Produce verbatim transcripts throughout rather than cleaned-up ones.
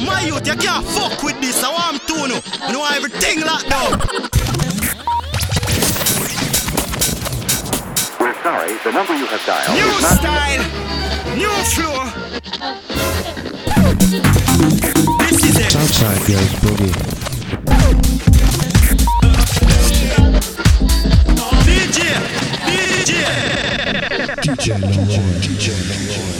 Yo, my youth, you can't fuck with this. I want to know. You know everything locked down. We're sorry, the number you have dialed. New is not style, new floor. This is it. Southside Girls Boogie. D J, D J, D J, Leroy, D J, Leroy.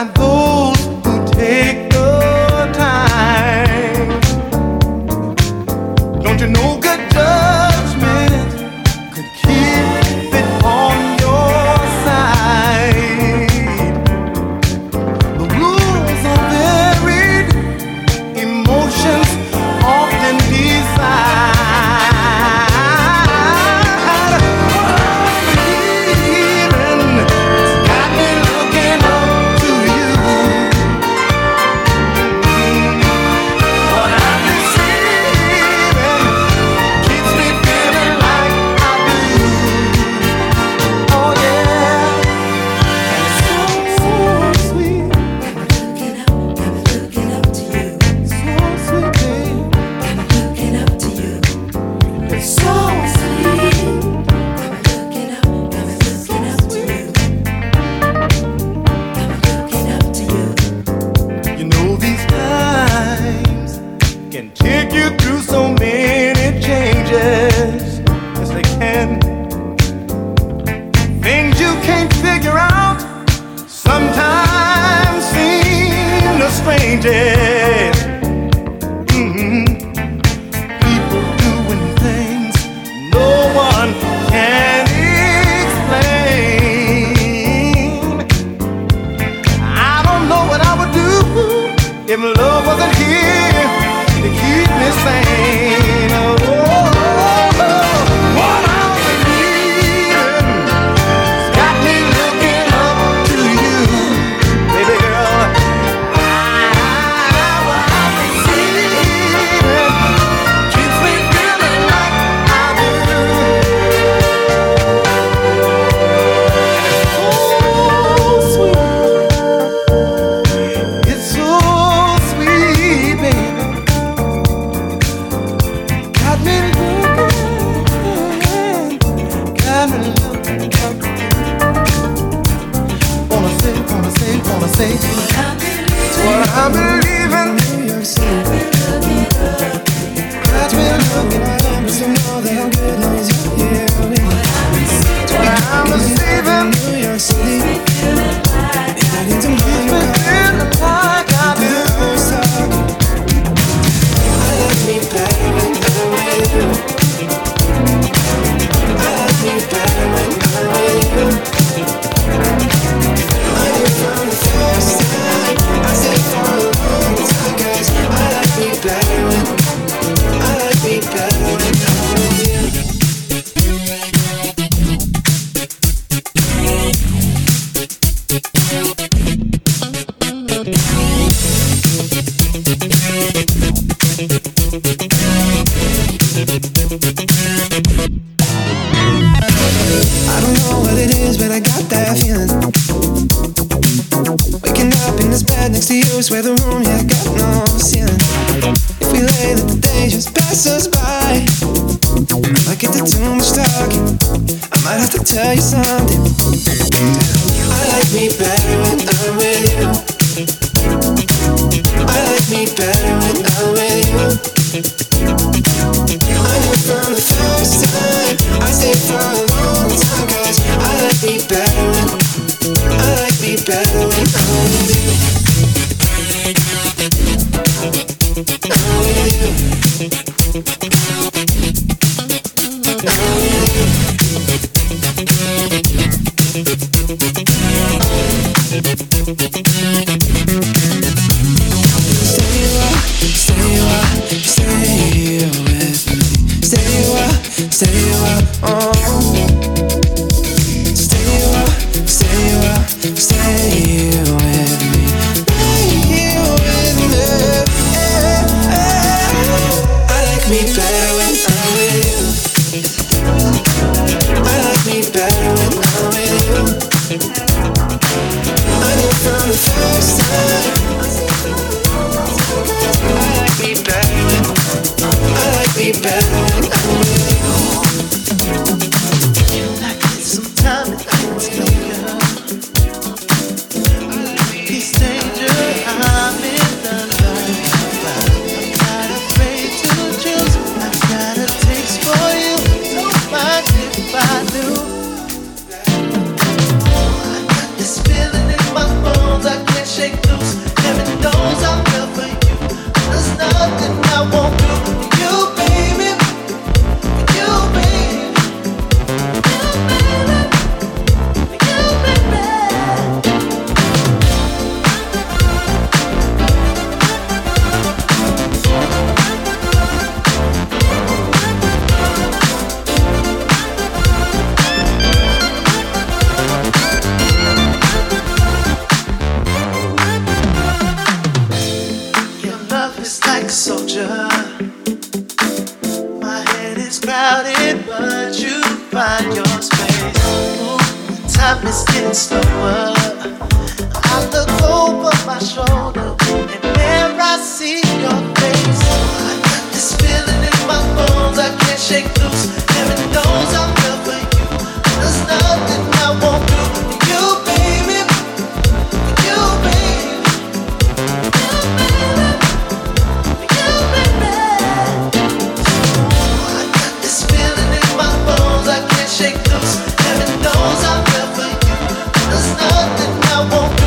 by those who take the time. Don't you know good judgment could keep it on your side? The rules are varied, emotions often decide. Can take you through so many changes, yes they can. Things you can't figure out sometimes seem the strangest. Mm-hmm. People doing things no one can explain. I don't know what I would do if love wasn't here to keep me sane. Oh, oh, oh. What I've been needing has got me looking up to you, baby girl. I, what I've been seeing keeps me feeling like I do. It's so sweet, it's so sweet, baby. Say, what I believe in, got me looking up to know that I'm good news with you. What I'm receiving, New York City, and I need to know you like I do. I love me better when I'm with you. I love me better when I'm with you. Where the room, yeah, got no ceiling. If we lay, let the day just pass us by. I might get to too much talking. I might have to tell you something. I like me better when I'm with you. I like me better when I'm with you. I knew from the first time. I stayed for a long time, 'cause I like me better when, I like me better when I'm with you. I moving slower. I look over my shoulder, and there I see your face. I got this feeling in my bones I can't shake loose. Heaven knows I'm good for you. There's nothing I won't do for you, baby. For you, baby. You, baby. You, baby. Oh, I got this feeling in my bones I can't shake loose. Heaven knows I'm good for you. There's nothing I won't do.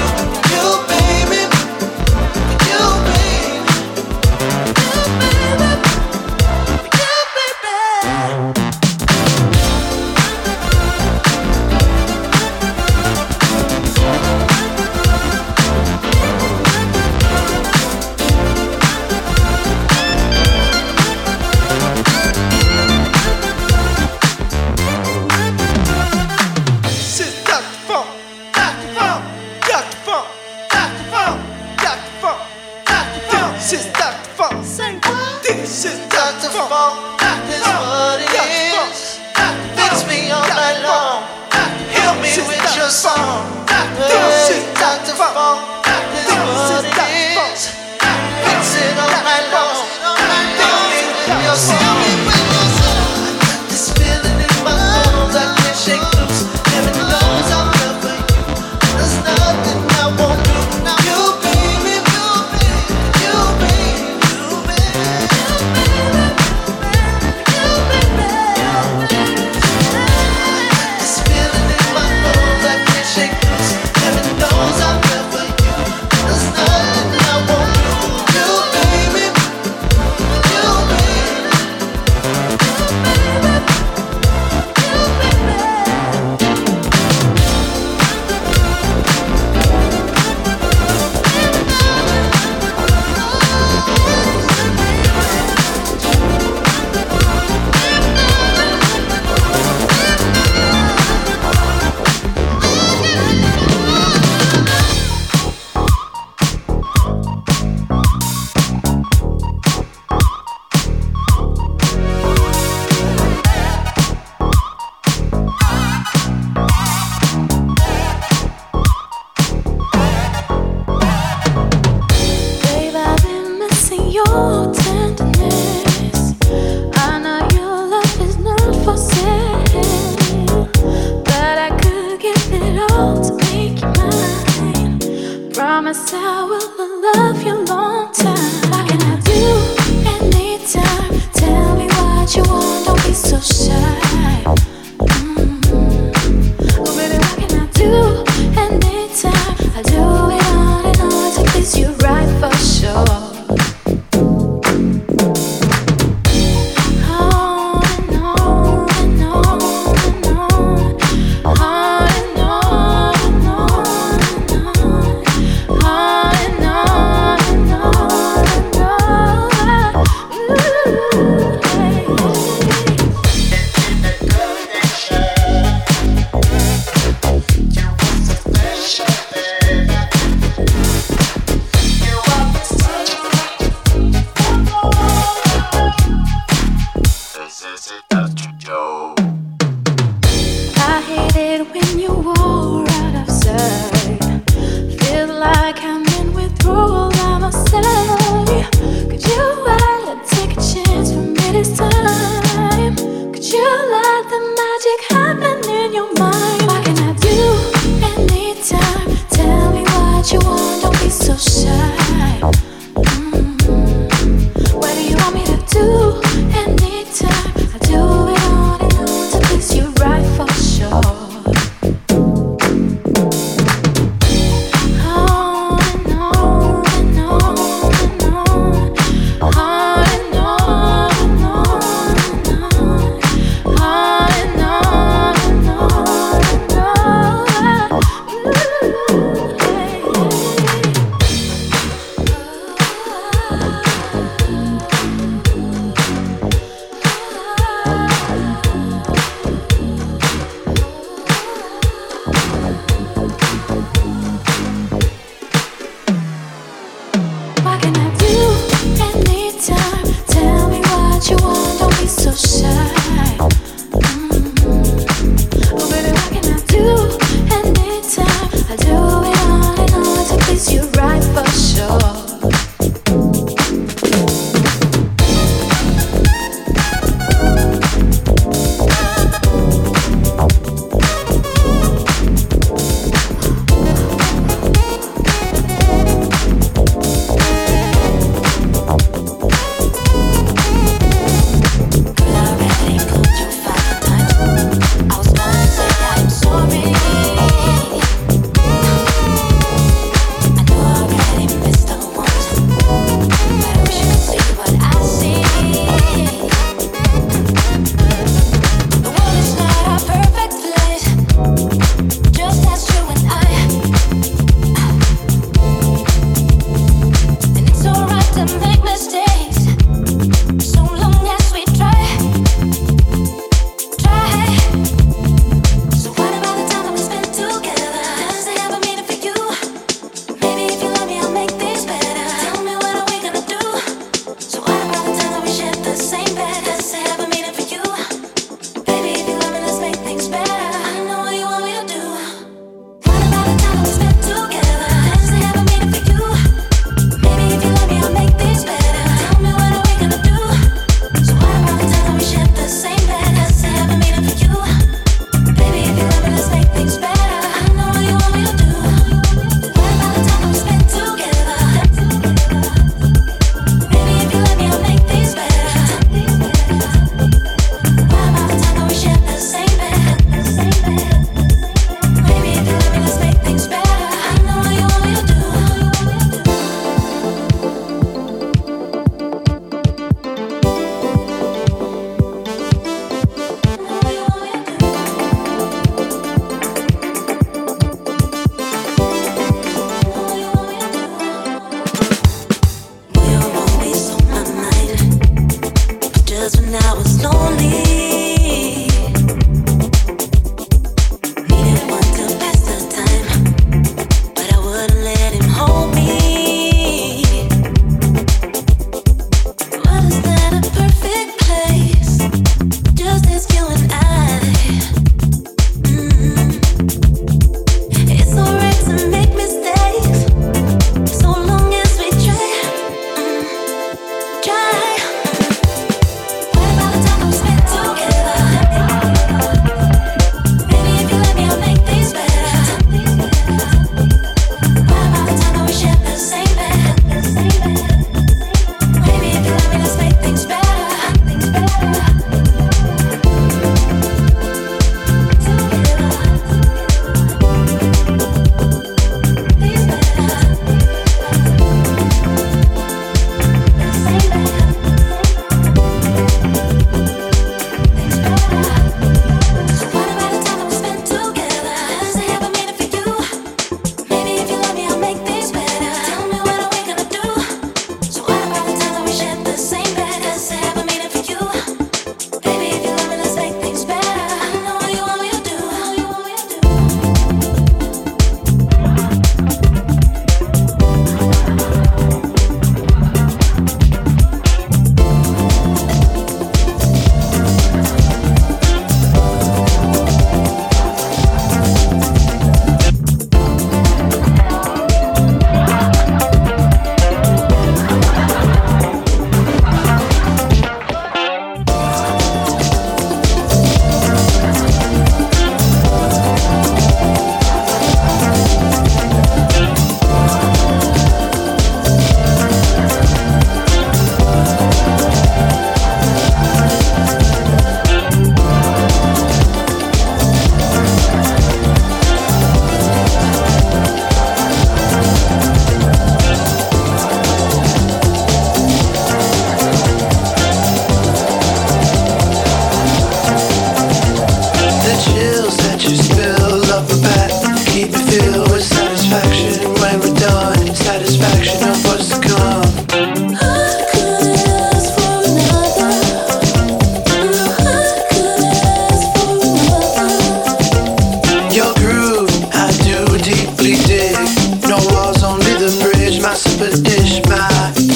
my supper dish, my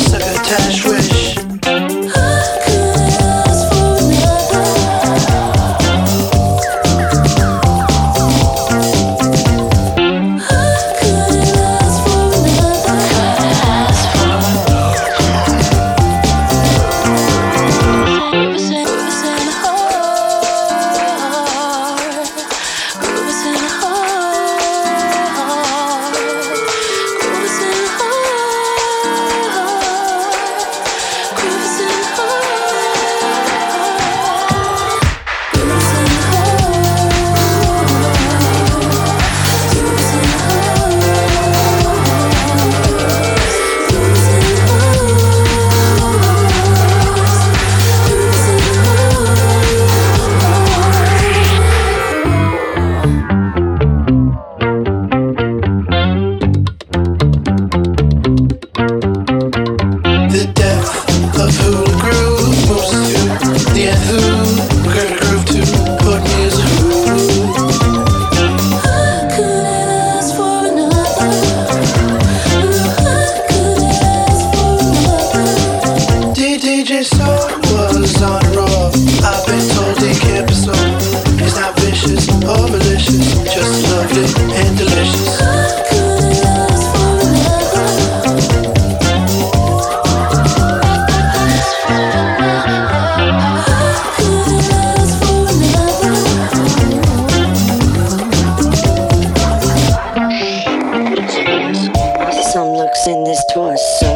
succotash wish. Sing.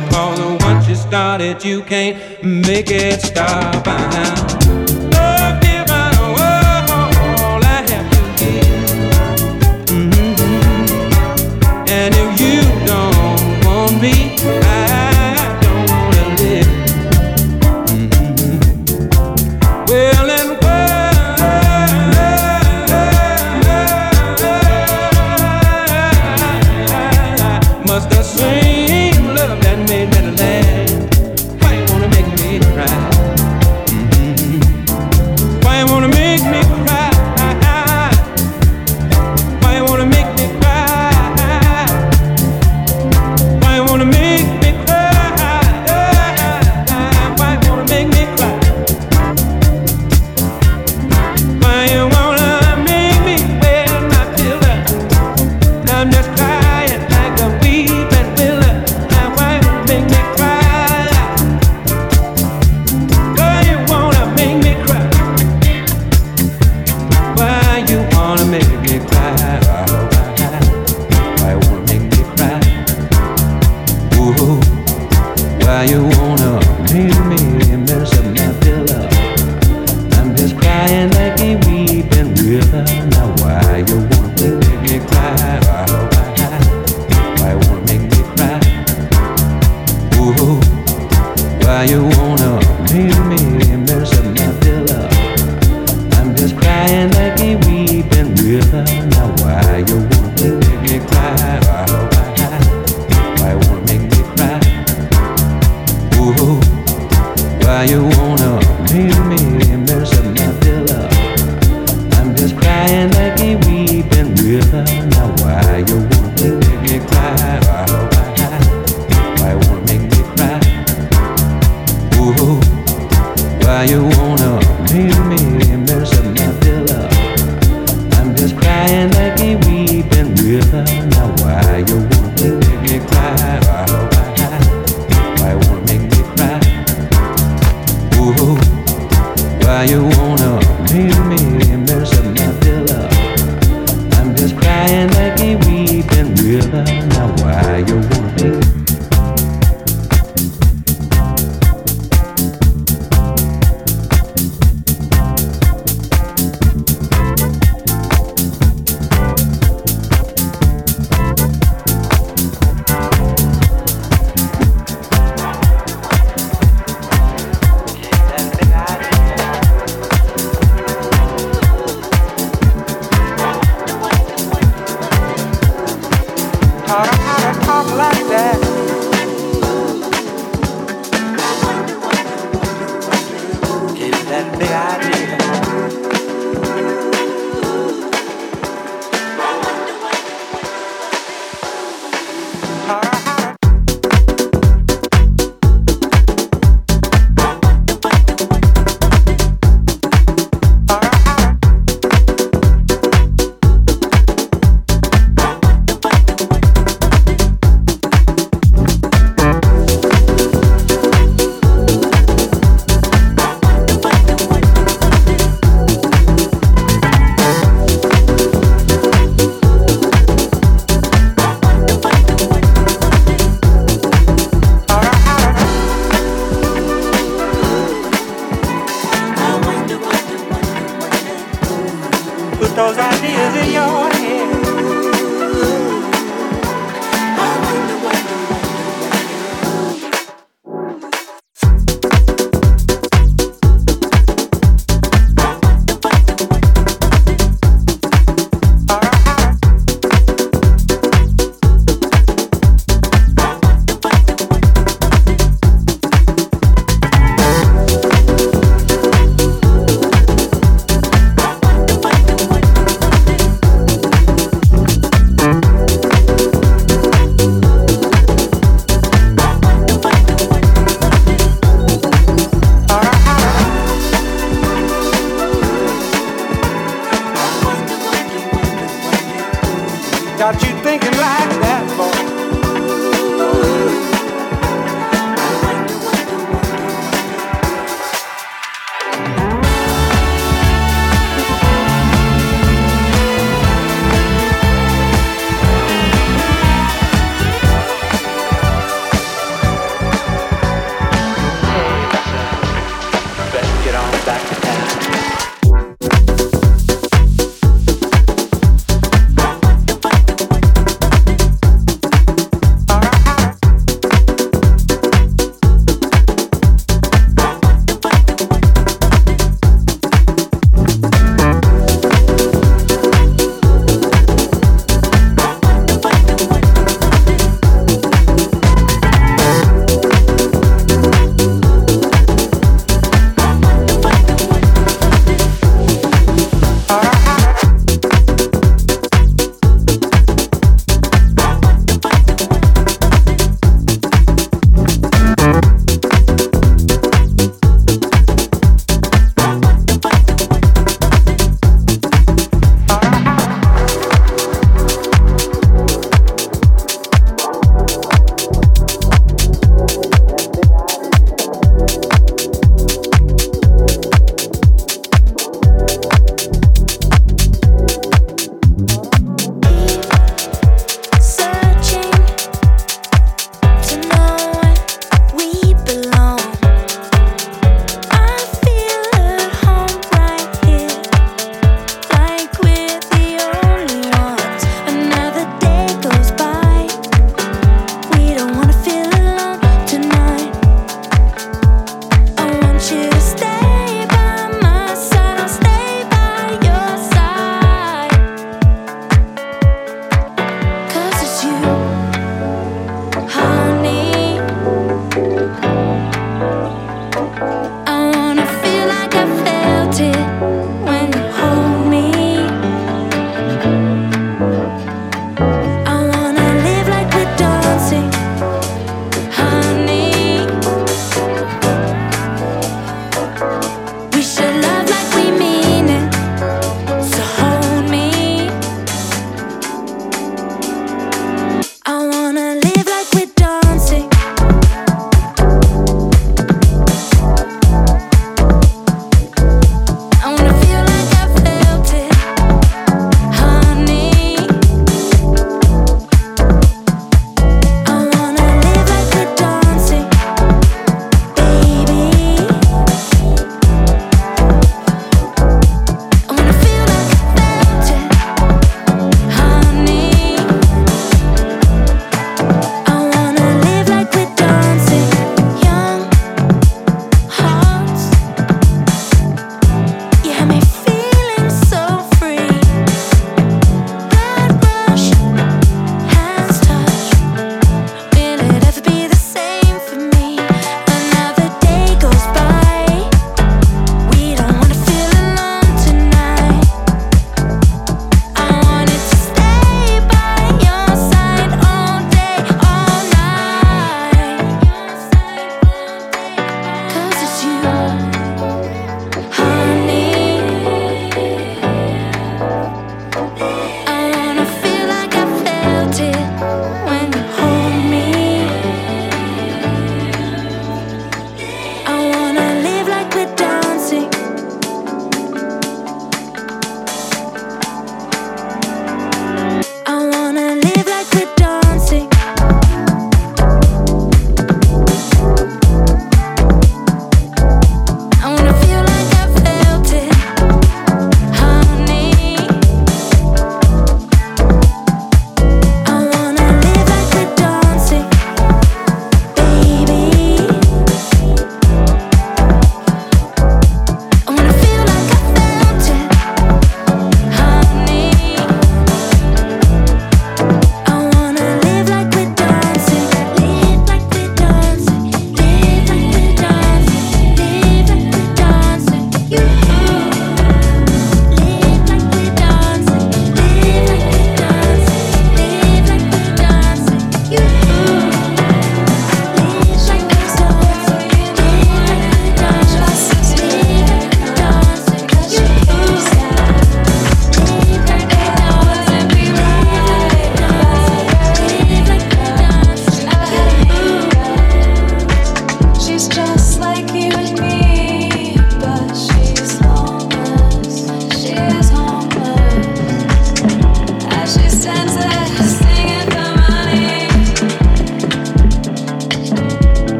it, 'cause once you start it, you can't make it stop. Uh-huh. You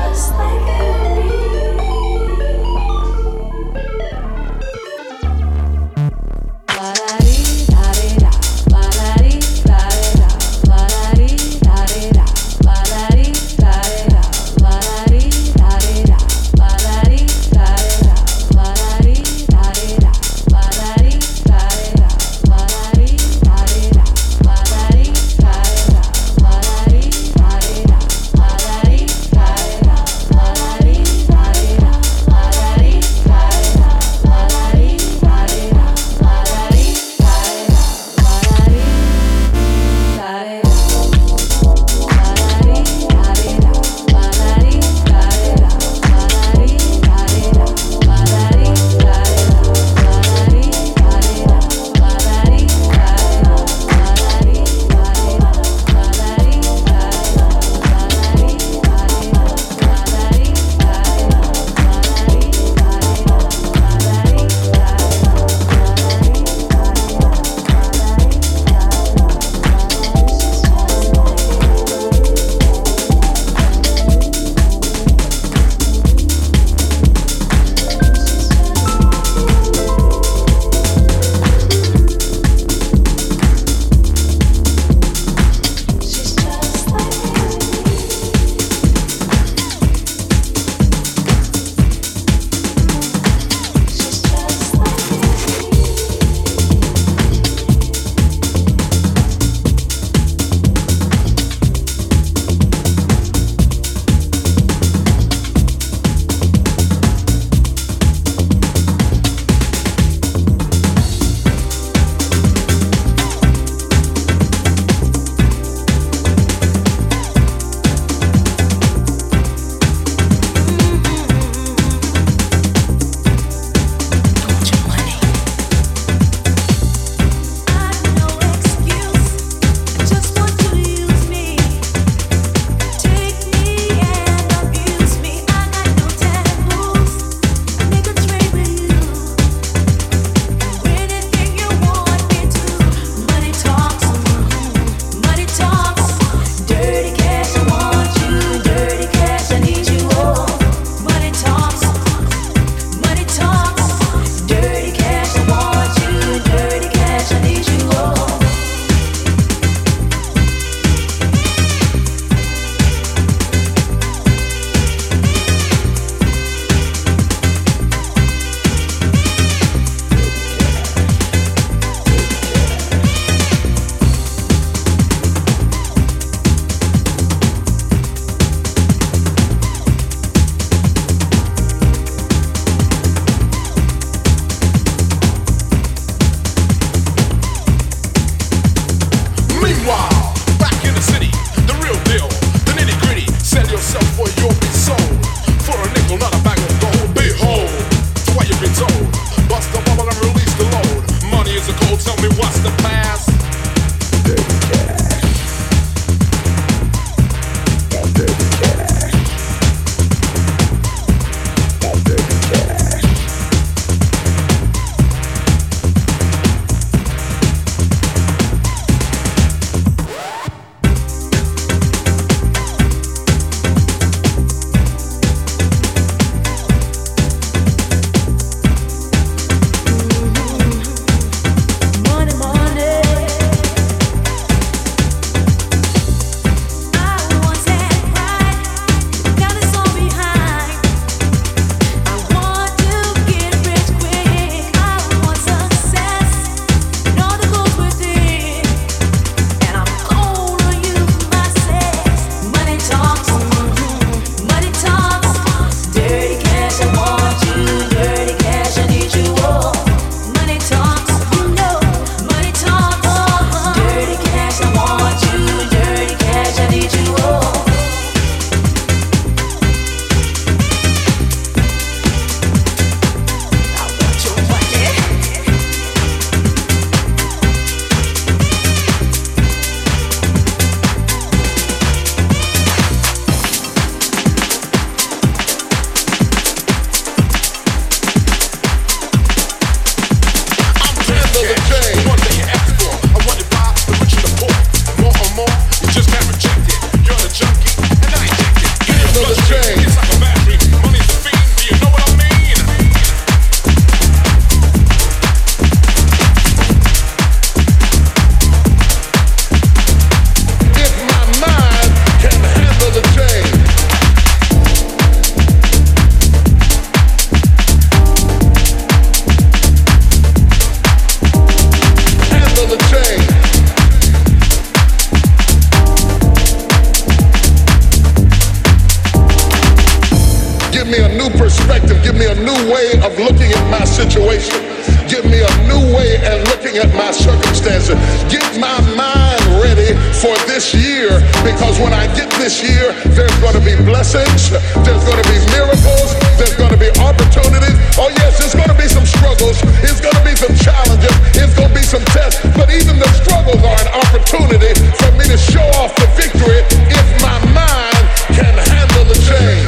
Bye. Give me a new perspective. Give me a new way of looking at my situation. Give me a new way of looking at my circumstances. Get my mind ready for this year, because when I get this year, there's going to be blessings. There's going to be miracles. There's going to be opportunities. Oh yes, there's going to be some struggles. It's going to be some challenges. It's going to be some tests. But even the struggles are an opportunity for me to show off the victory if my mind can handle the change.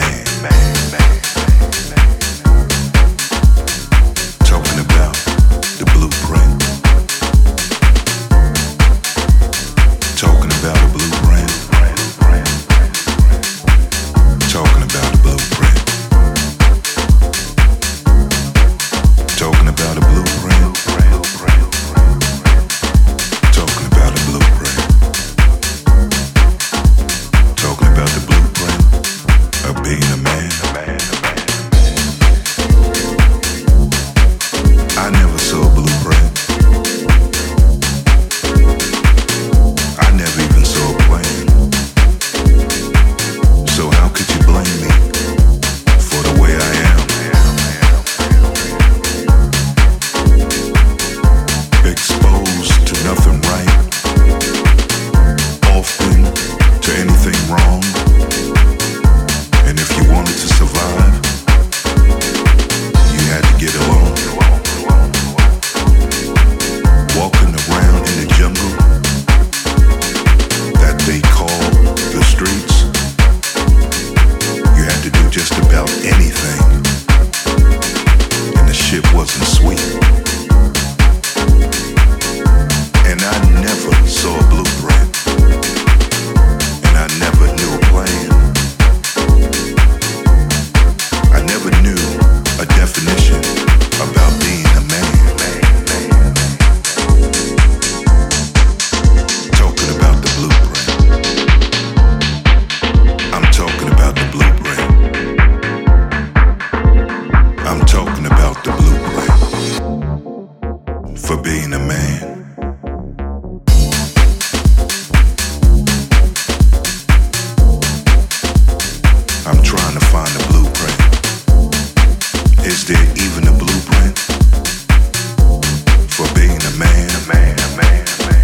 man, talking about the blueprint, talking about the blueprint, talking about the blueprint, talking about the blueprint, talking about the blueprint. Being a man, a man, a man, I never saw a blueprint. I never even saw a plan. So how could you blame me for the way I am? Exposed to nothing right, often to anything wrong. And if you wanted to survive, you had to get along. Walking around in the jungle that they call the streets, you had to do just about anything, and the shit wasn't sweet. And I never saw a blueprint, and I never knew a plan. I never knew a definition about being a man, man, man, man. Talking about the blueprint. I'm talking about the blueprint. I'm talking about the blueprint for being a man. I'm trying to find a blueprint. Is there even a blueprint for being a man, a man, a man, a man, a man?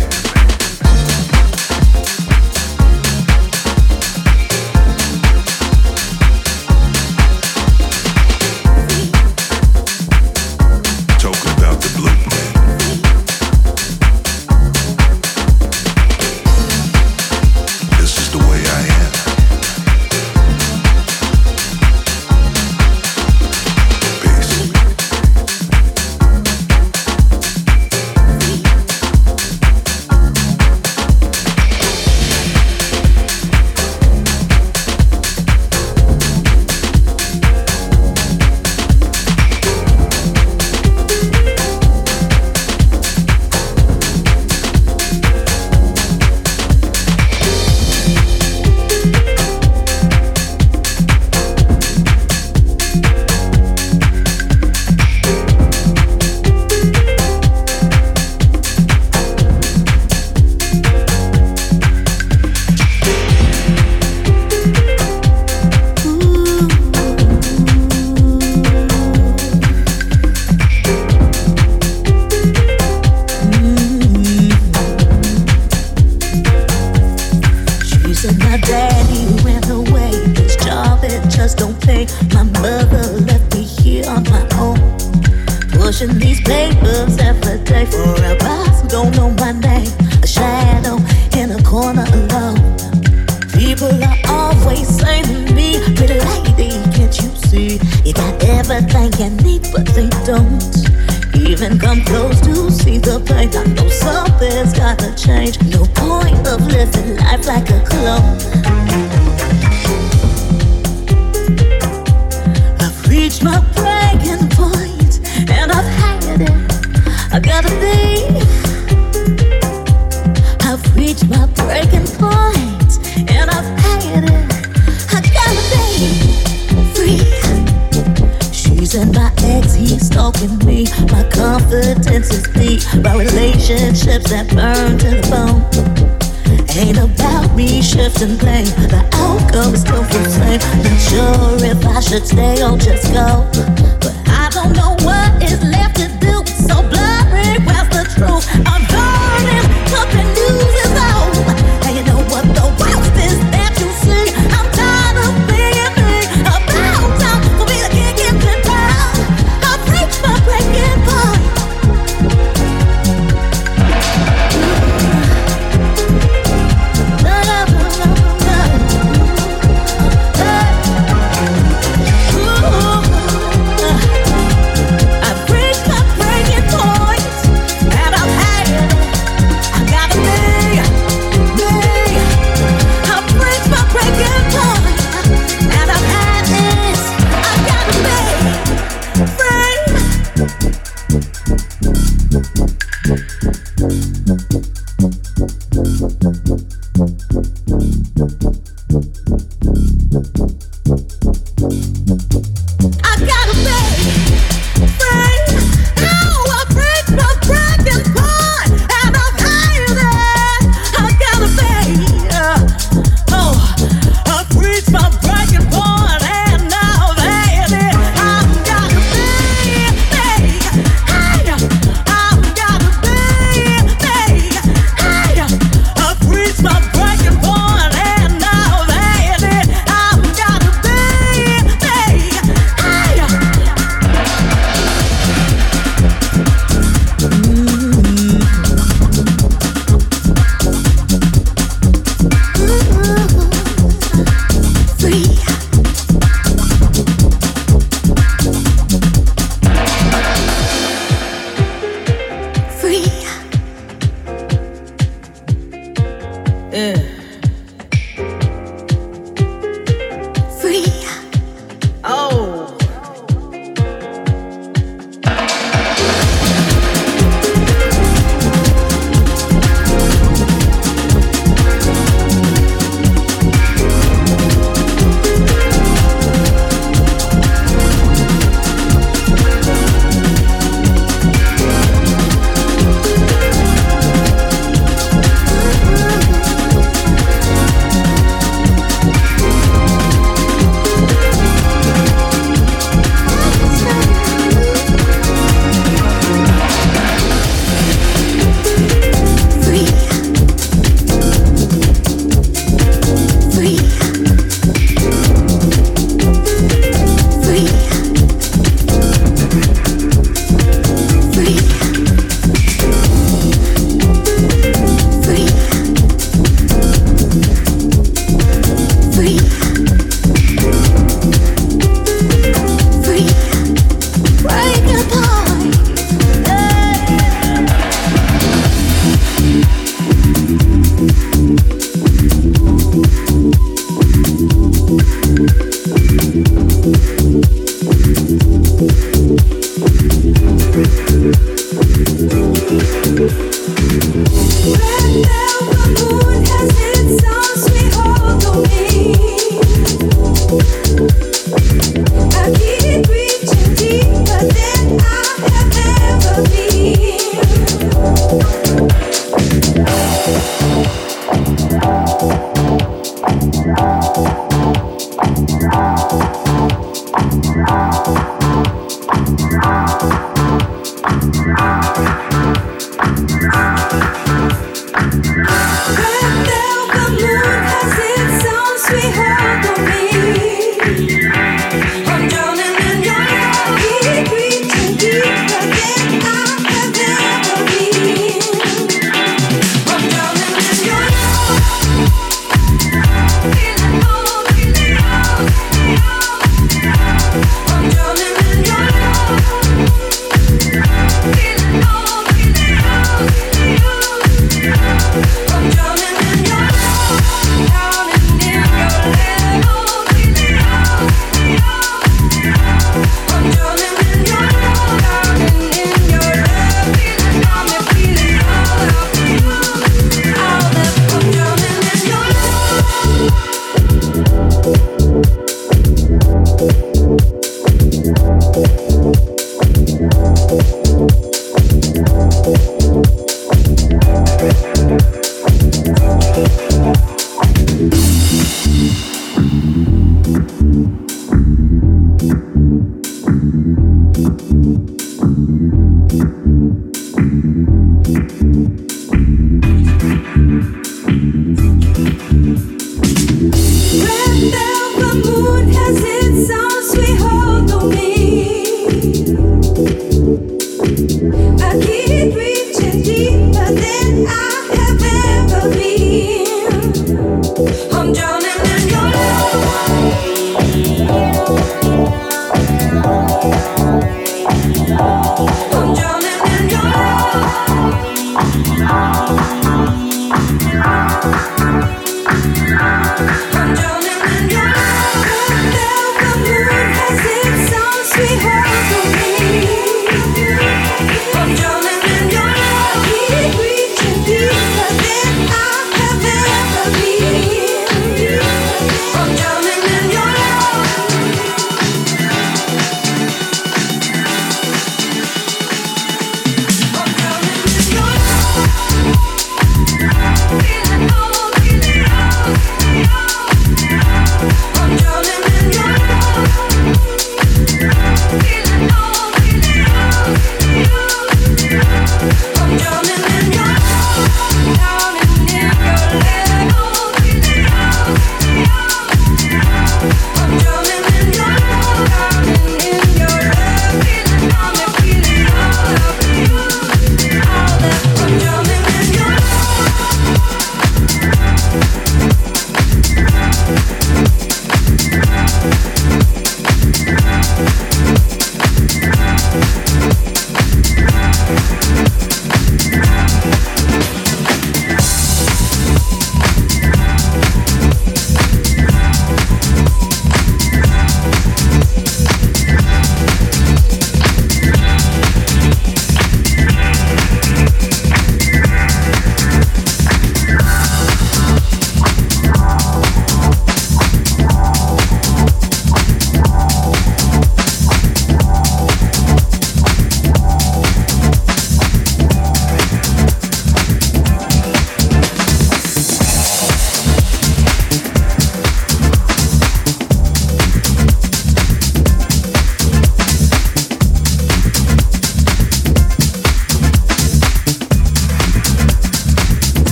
Talking about the blueprint. This is the way I am. Stay or just go, but I don't know what is left to do. So blurry, where's the truth? I'm burning, pumping news is old. And you know what the worst is that you see. I'm tired of being me. About time for me to kick in the door. I'll reach my breaking point. No, no, no, no, no.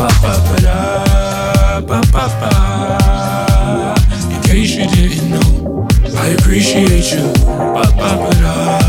Ba-ba-ba-da-ba-ba-ba. In case you didn't know, I appreciate you. Ba-ba-ba-da.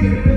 Things like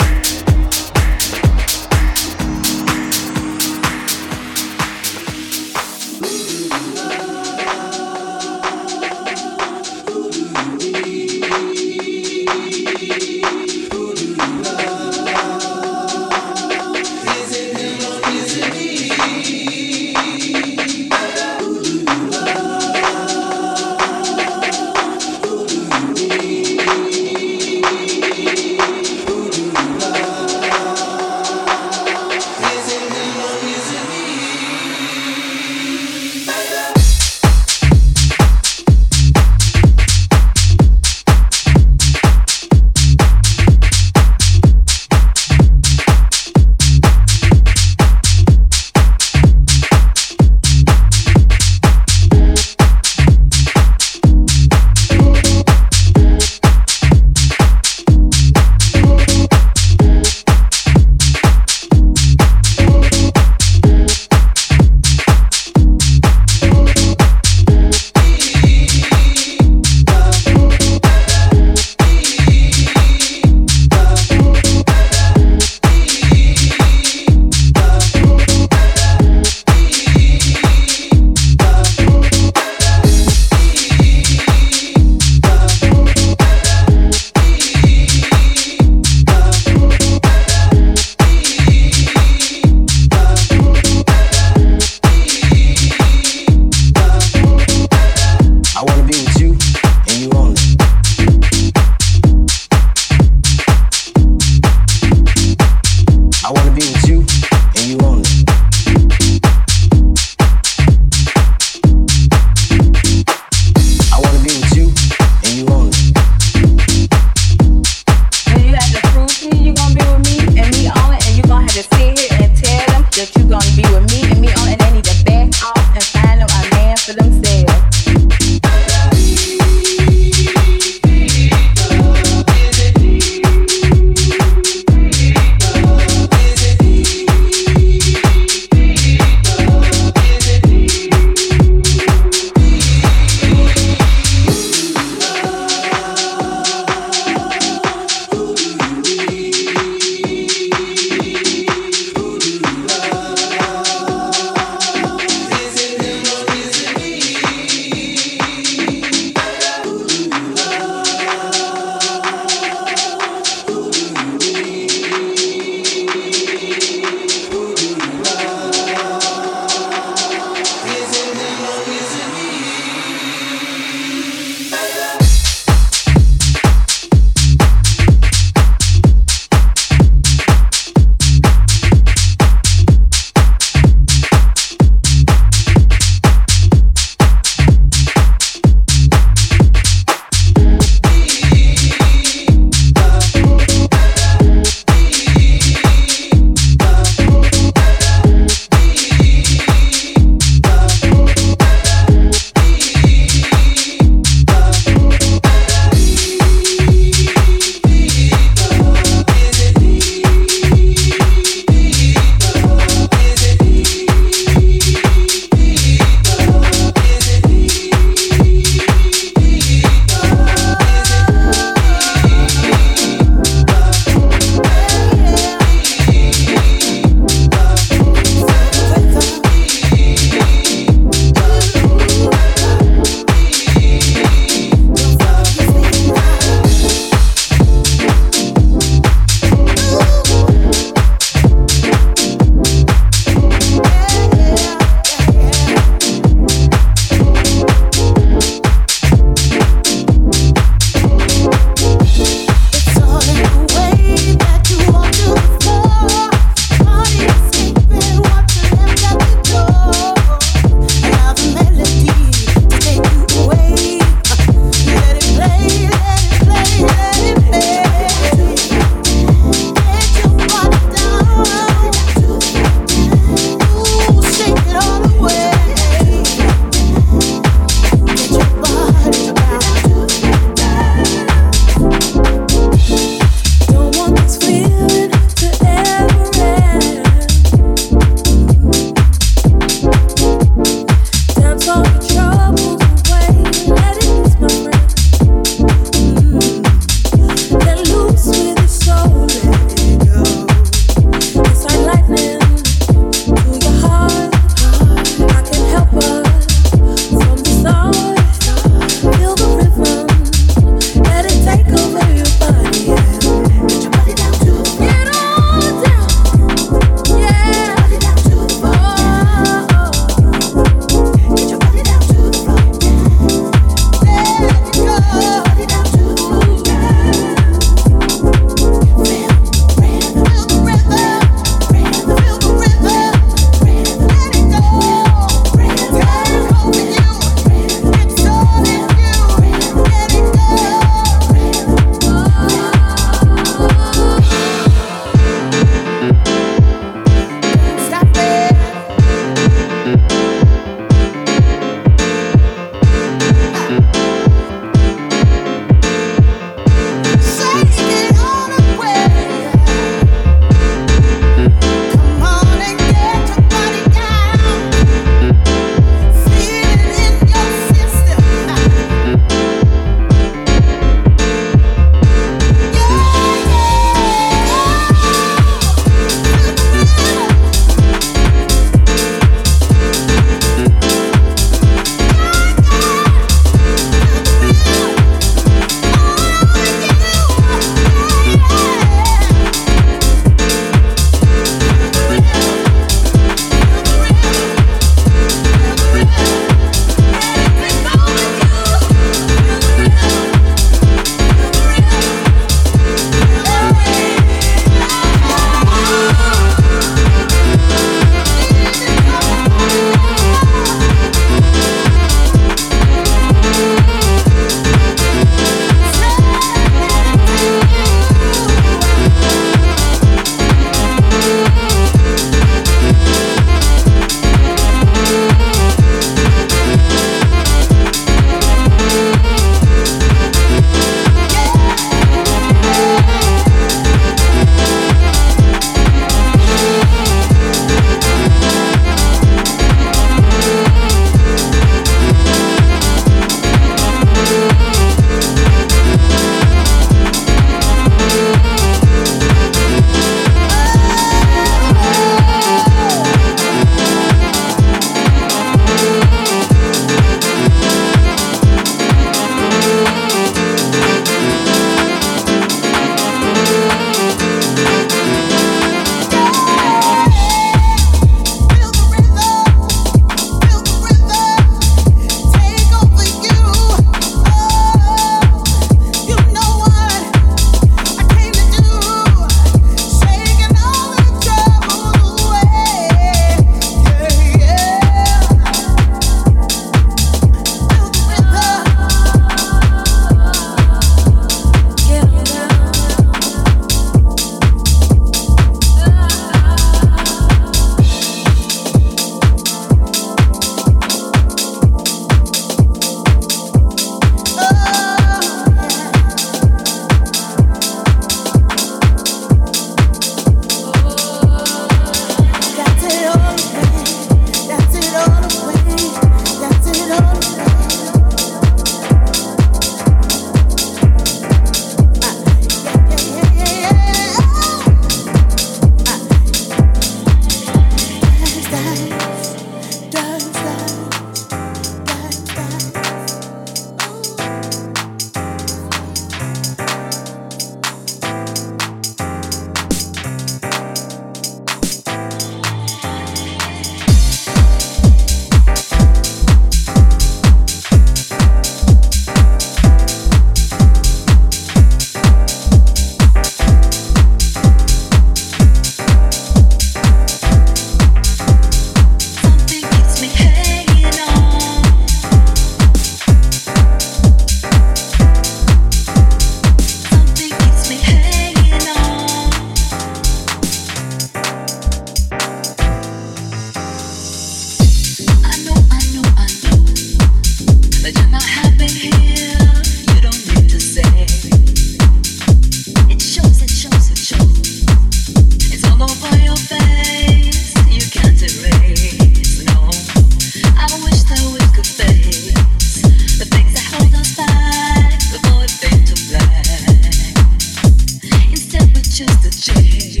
change.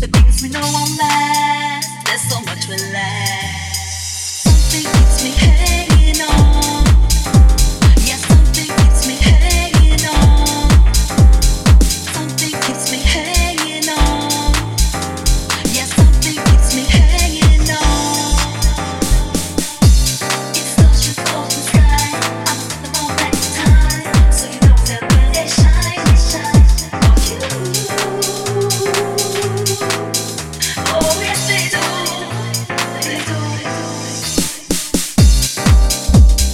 The things we know won't last, there's so much we lack. Something keeps me hanging on. Yeah, something keeps me hanging on. Something keeps me hanging on. Yeah, something keeps me hanging on. It's such an open sky. I'm the ball back in time, so you know that when it shines, it shines for you. Oh yes they do. They do. Thank you.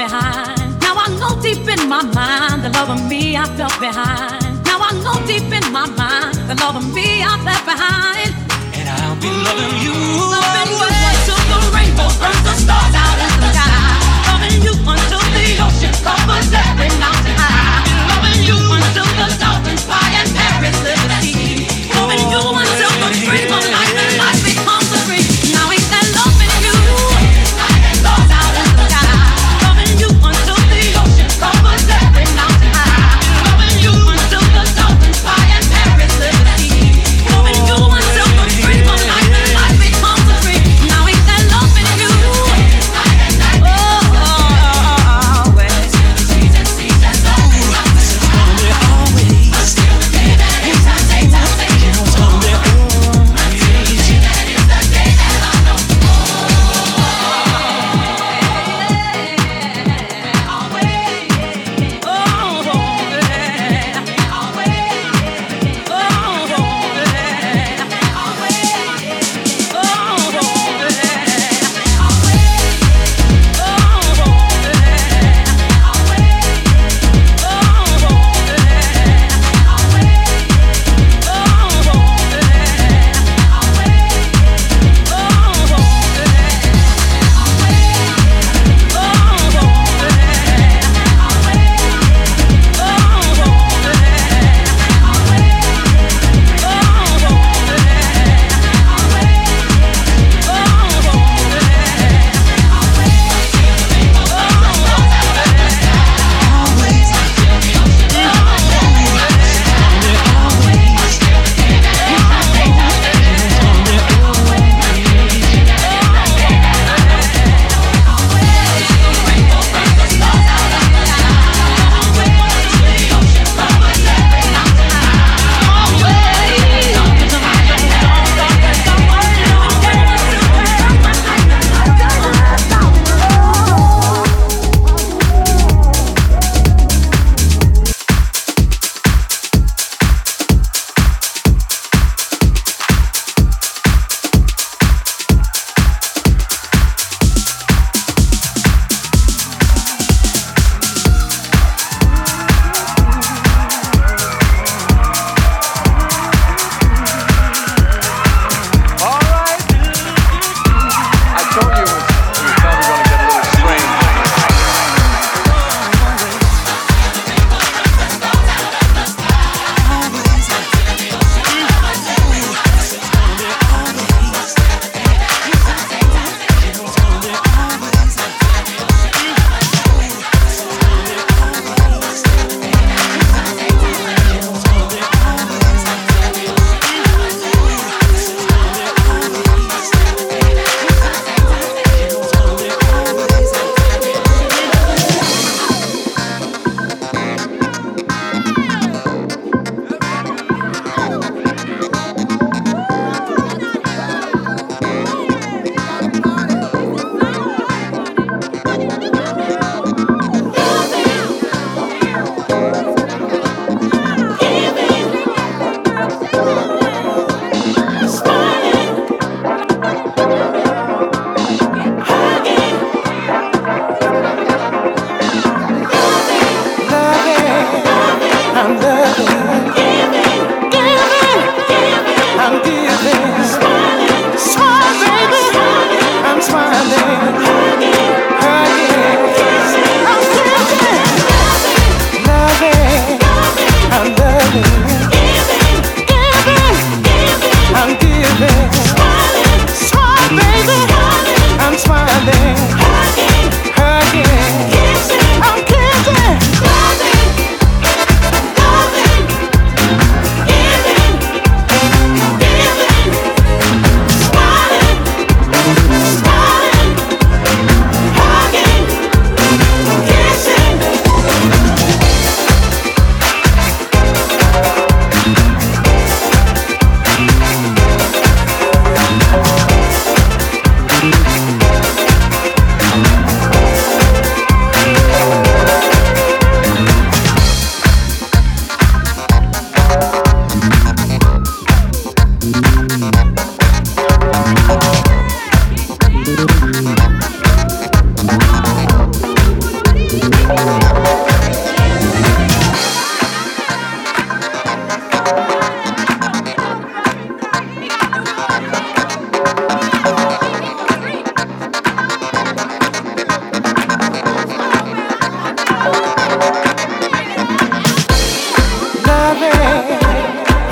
behind. Now I know deep in my mind the love of me I felt behind. Now I know deep in my mind the love of me I left behind. And I'll be loving you, loving you until the rainbow burns the stars out in the sky. Loving you until the ocean covers every mountain high. Loving you until the dolphins fly and Paris is the sea. Loving you until the dream of life and life becomes a dream. Now ain't that loving you? Life and stars out in the sky. Loving you until the ocean covers every mountain high. Loving you until the dolphins fly and Paris is the sea. Loving you until the dream of life and life becomes a dream. Now ain't that loving you?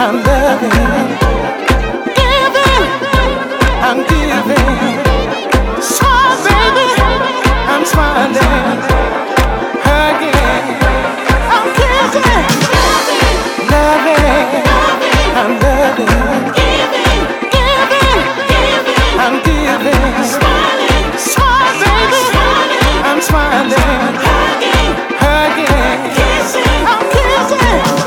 I'm loving, giving, I'm giving. So baby, I'm smiling again. I'm giving, loving, I'm loving, giving, giving, I'm giving. Smiling, so baby, I'm smiling again, again. Kissing, I'm kissing.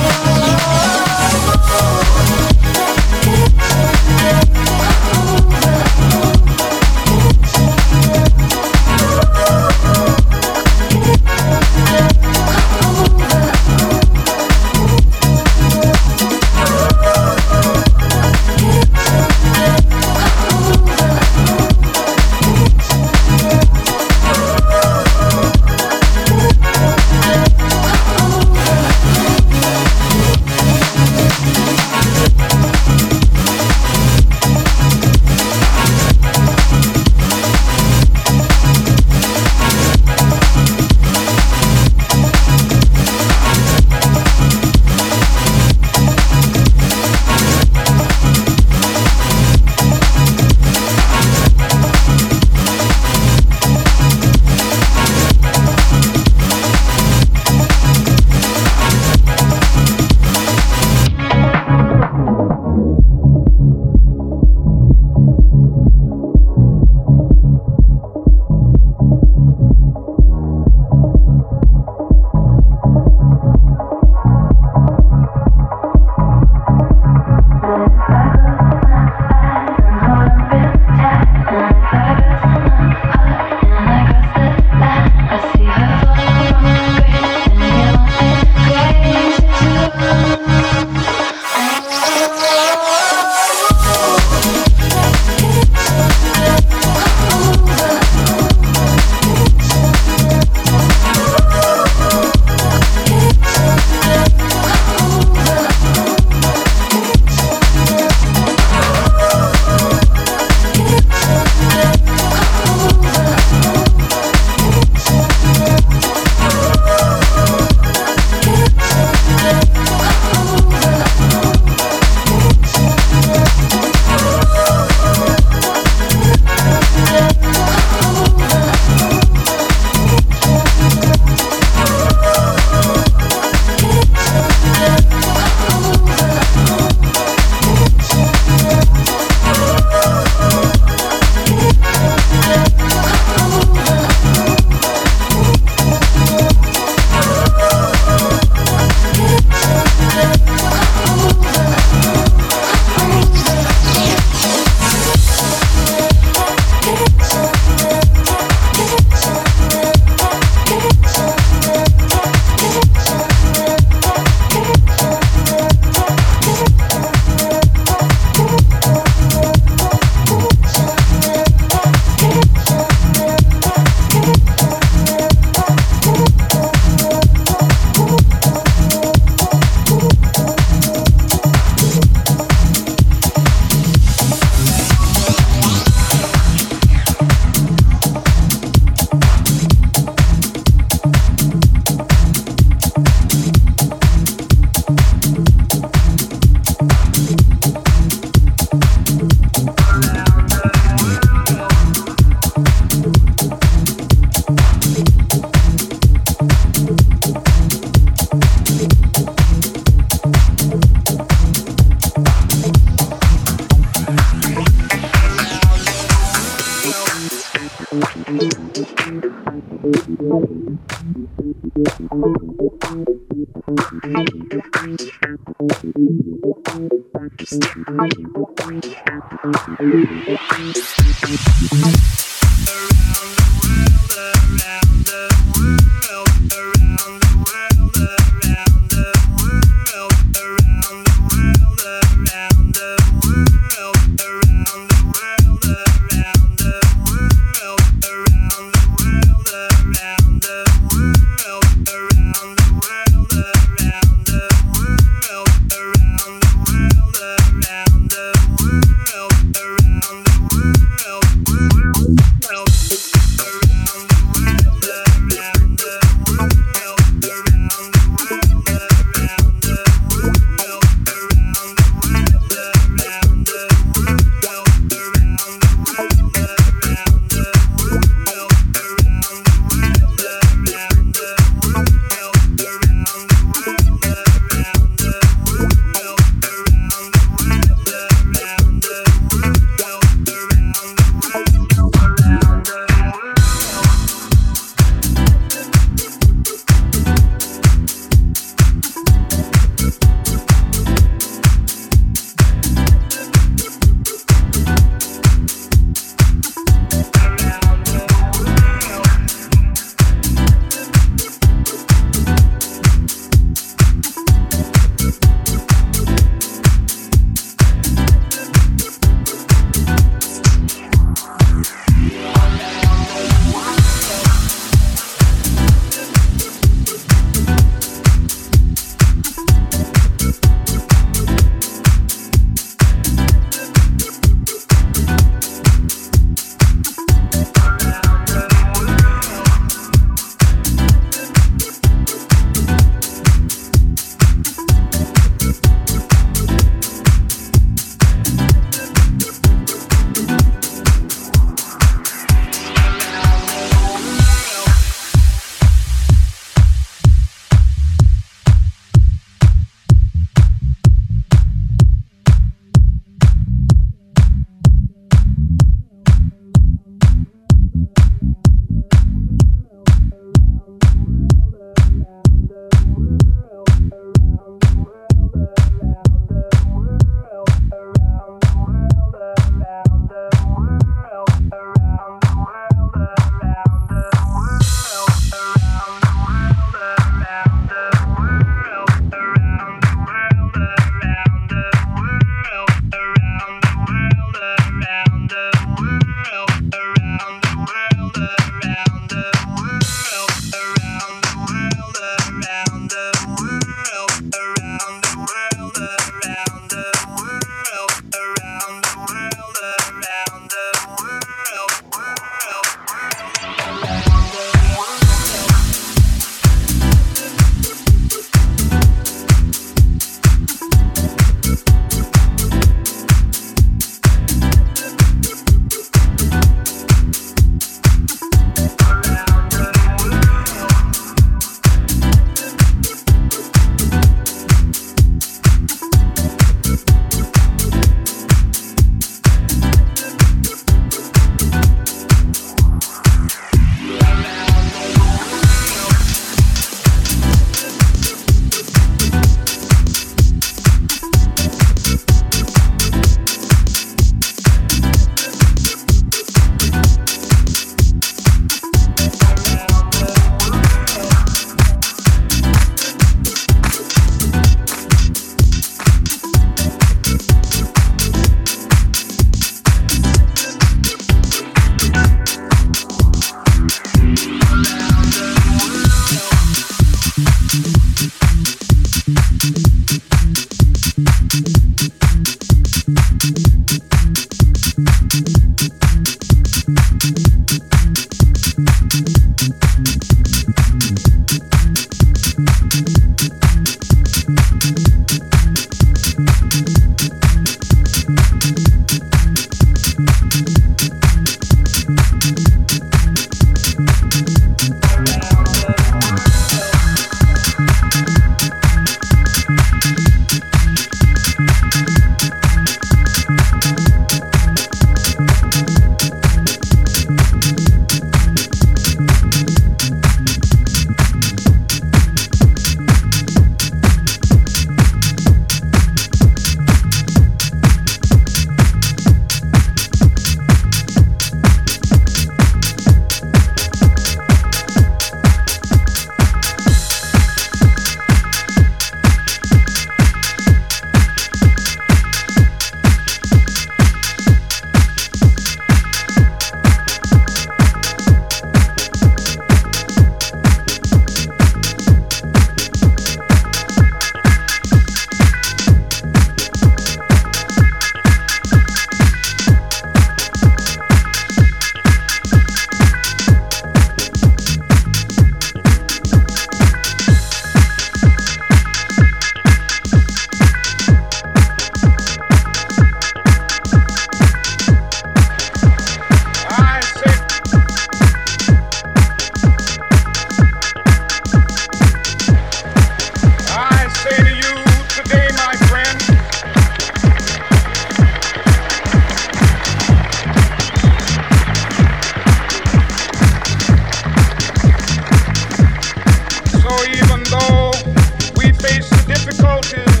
face the difficulties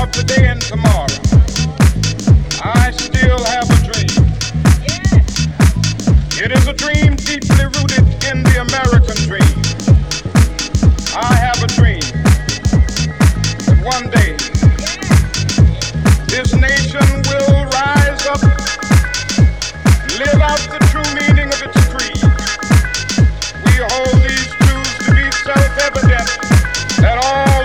of today and tomorrow, I still have a dream. Yes. It is a dream deeply rooted in the American dream. I have a dream that one day this nation will rise up, live out the true meaning of its creed. We hold these truths to be self-evident, that all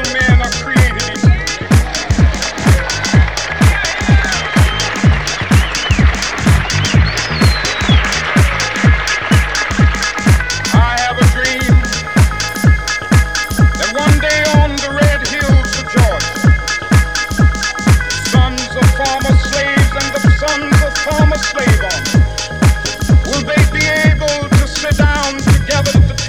together.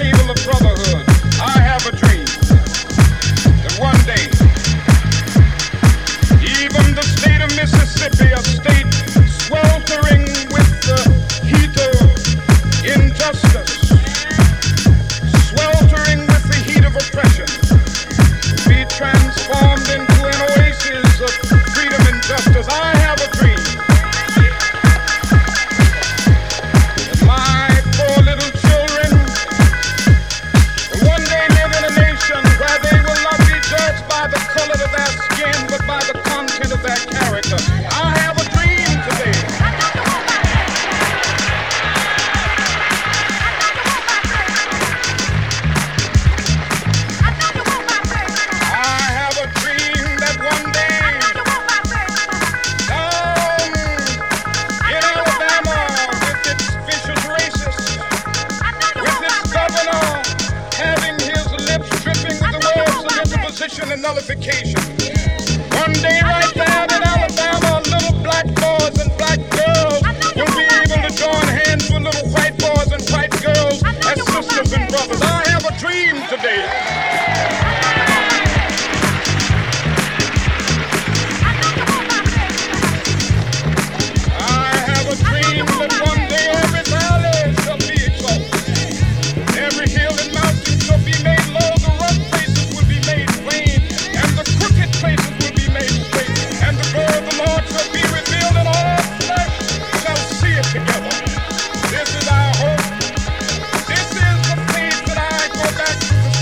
This is our hope. This is the faith that I go back to.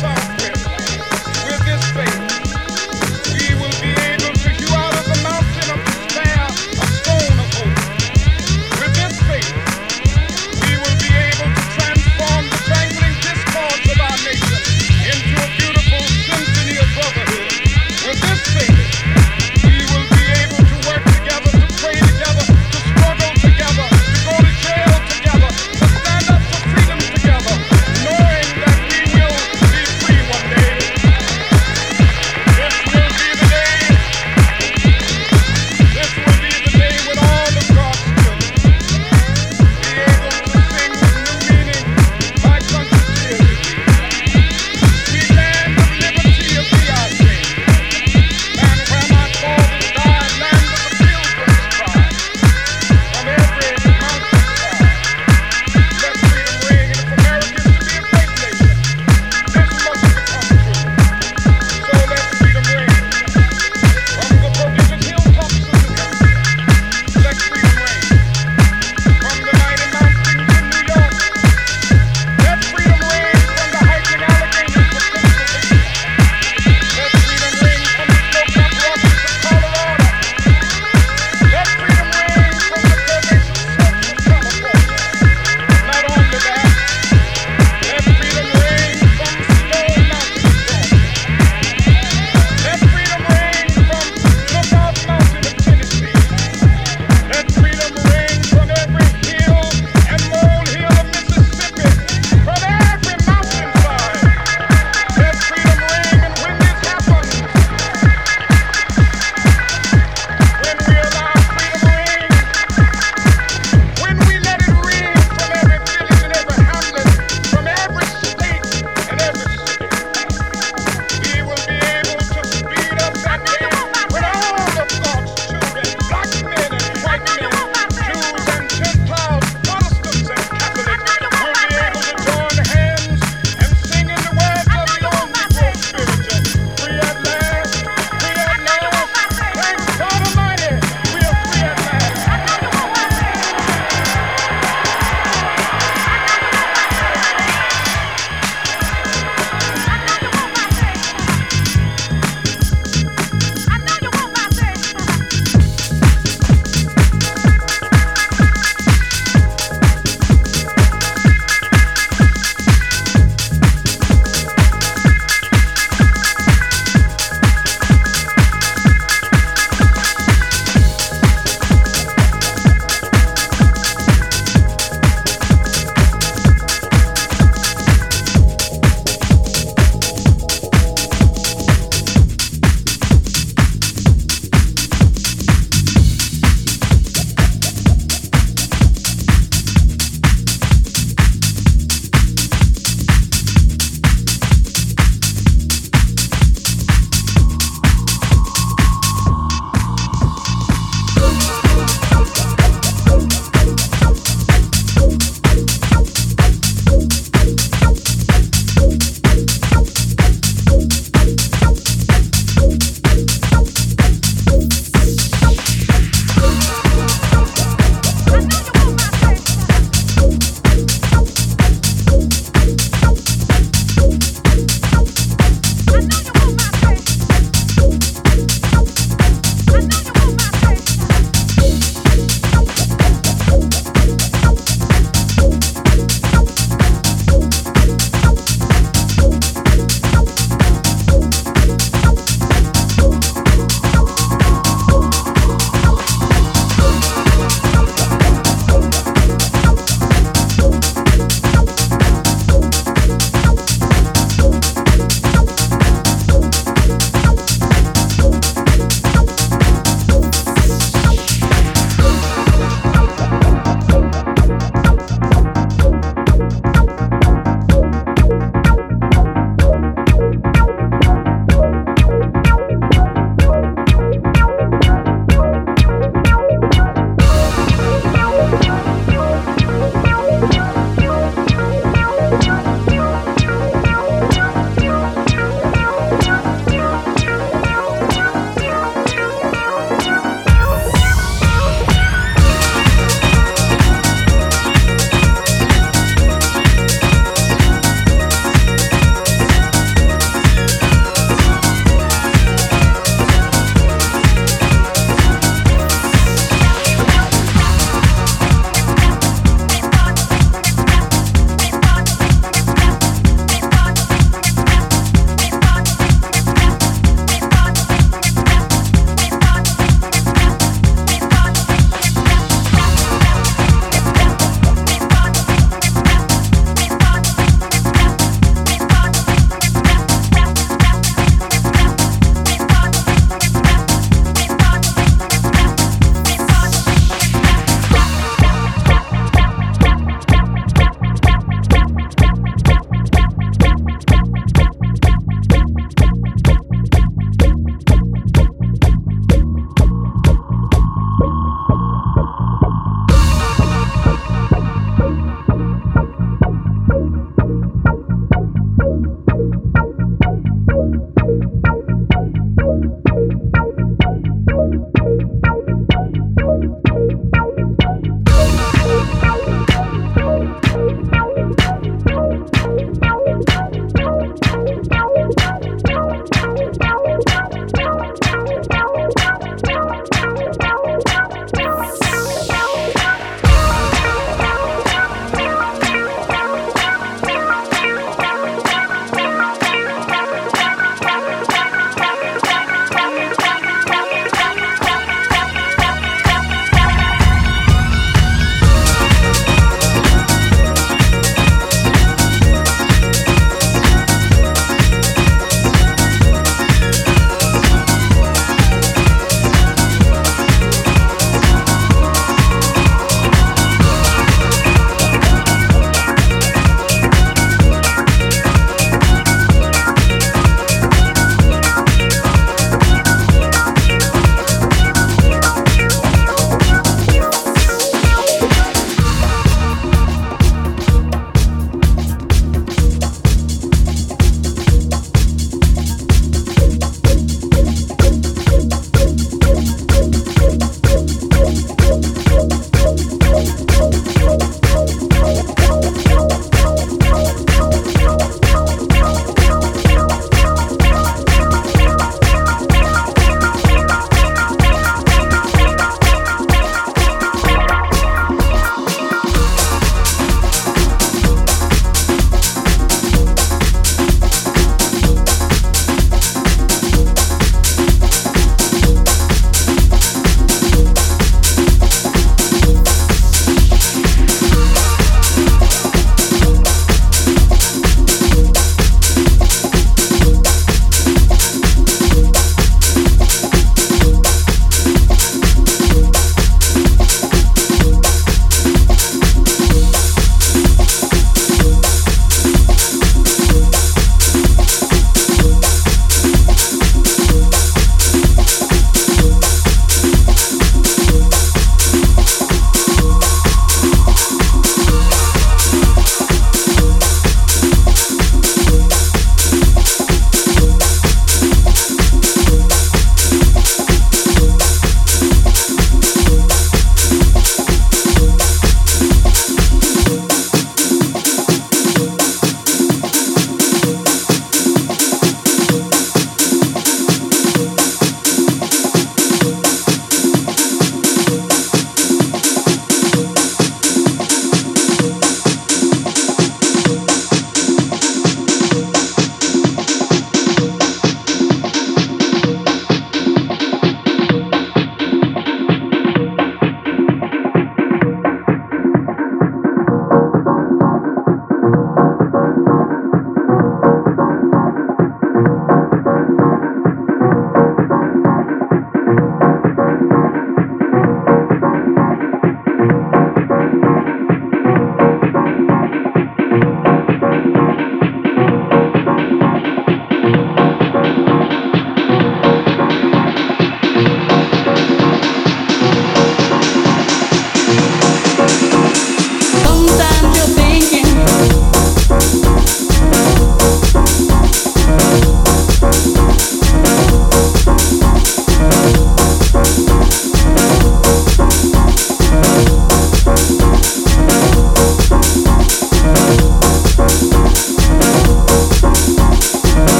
Bye.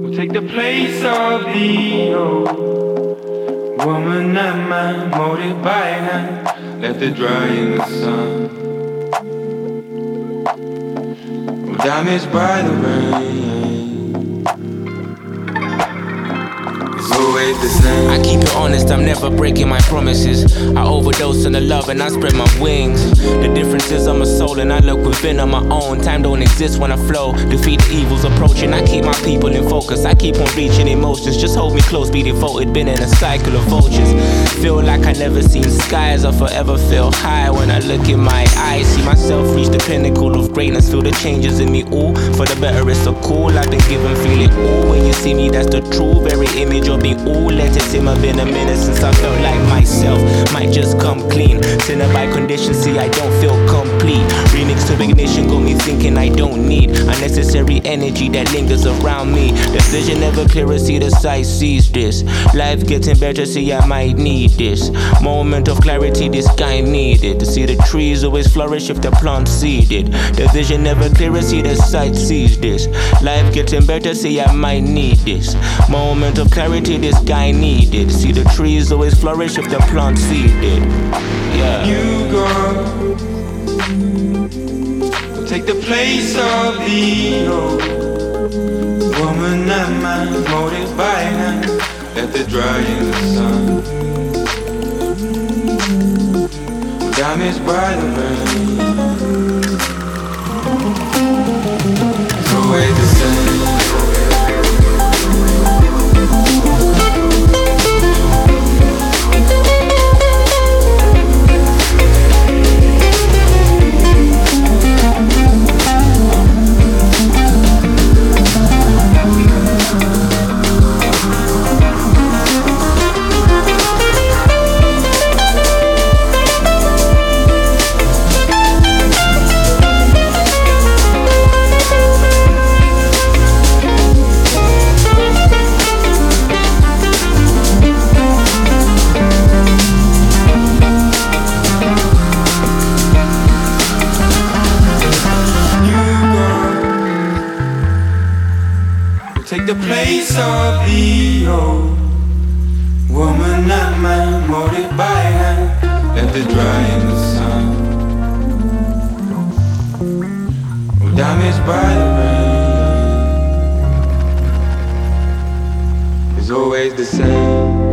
will take the place of the old woman and man, molded by hand, left to dry in the sun, or damaged by the rain. It's always the same. I keep it honest, I'm never breaking my promises. I overdose on the love and I spread my wings. The difference is I'm a soul and I look within on my own. Time don't exist when I flow. Defeat the evils approaching, I keep my people in focus. I keep on reaching emotions, just hold me close, be devoted. Been in a cycle of vultures. Feel like I never seen skies, I forever feel high when I look in my eyes. See myself reach the pinnacle of greatness, feel the changes in me, ooh. For the better it's so cool, I've been given, feel it, ooh. When you see me that's the true, very image of me, ooh. Let it simmer, been a minute since I felt like myself. Might just come clean, sinner by condition, see I don't feel complete. Remix to ignition got me thinking I don't need unnecessary energy that lingers around me. The vision never clearer, see the sight sees this. Life getting better, see I might need this. Moment of clarity, this guy needed. To see the trees always flourish if the plant seeded. The vision never clearer, see the sight sees this. Life getting better, see I might need this. Moment of clarity, this guy needed. See the trees always flourish if the plant seeded. Yeah. You go. Take the place of the old woman and man, molded by hand, let the dry in the sun, damaged by the rain. It's always the same. Take the place of the old woman and man, molded by hand, let it dry in the sun, or damaged by the rain. It's always the same.